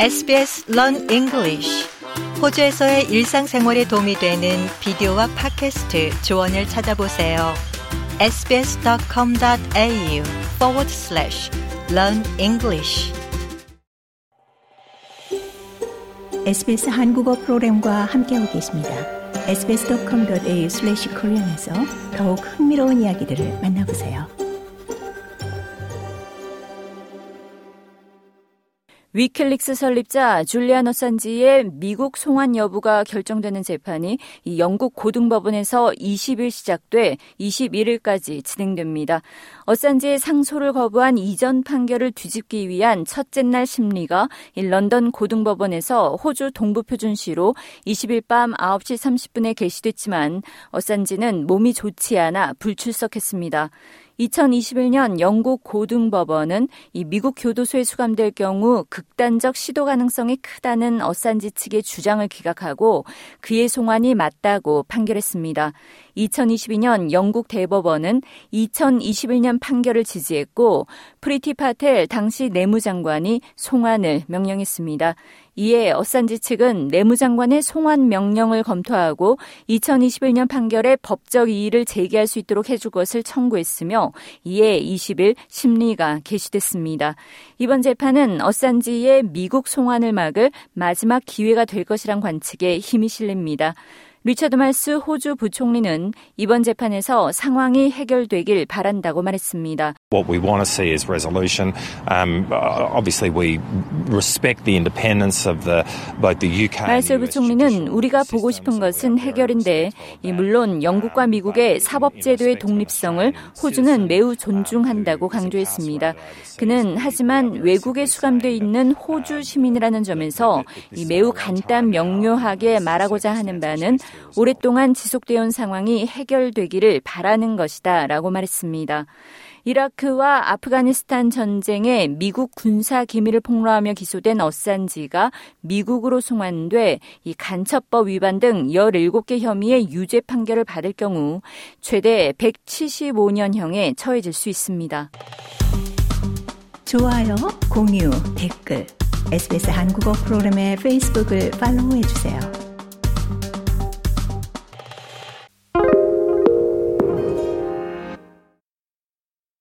SBS Learn English 호주에서의 일상생활에 도움이 되는 비디오와 팟캐스트 조언을 찾아보세요. sbs.com.au/learn-english SBS 한국어 프로그램과 함께하고 계십니다. sbs.com.au/korean에서 더욱 흥미로운 이야기들을 만나보세요. 위킬릭스 설립자 줄리안 어산지의 미국 송환 여부가 결정되는 재판이 이 영국 고등법원에서 20일 시작돼 21일까지 진행됩니다. 어산지의 상소를 거부한 이전 판결을 뒤집기 위한 첫째 날 심리가 런던 고등법원에서 호주 동부표준시로 20일 밤 9시 30분에 개시됐지만 어산지는 몸이 좋지 않아 불출석했습니다. 2021년 영국 고등법원은 이 미국 교도소에 수감될 경우 극단적 시도 가능성이 크다는 어산지 측의 주장을 기각하고 그의 송환이 맞다고 판결했습니다. 2022년 영국 대법원은 2021년 판결을 지지했고 프리티 파텔 당시 내무장관이 송환을 명령했습니다. 이에 어산지 측은 내무장관의 송환 명령을 검토하고 2021년 판결에 법적 이의를 제기할 수 있도록 해줄 것을 청구했으며 이에 20일 심리가 개시됐습니다. 이번 재판은 어산지의 미국 송환을 막을 마지막 기회가 될 것이란 관측에 힘이 실립니다. 리처드 말스 호주 부총리는 이번 재판에서 상황이 해결되길 바란다고 말했습니다. What we want to see is resolution. Obviously we respect the independence of both the UK. 말스 부총리는 우리가 보고 싶은 것은 해결인데 물론 영국과 미국의 사법제도의 독립성을 호주는 매우 존중한다고 강조했습니다. 그는 하지만 외국에 수감돼 있는 호주 시민이라는 점에서 매우 간단 명료하게 말하고자 하는 바는 오랫동안 지속되어 온 상황이 해결되기를 바라는 것이다 라고 말했습니다. 이라크와 아프가니스탄 전쟁에 미국 군사 기밀을 폭로하며 기소된 어산지가 미국으로 송환돼 이 간첩법 위반 등 17개 혐의의 유죄 판결을 받을 경우 최대 175년형에 처해질 수 있습니다. 좋아요, 공유, 댓글 SBS 한국어 프로그램의 페이스북을 팔로우해주세요.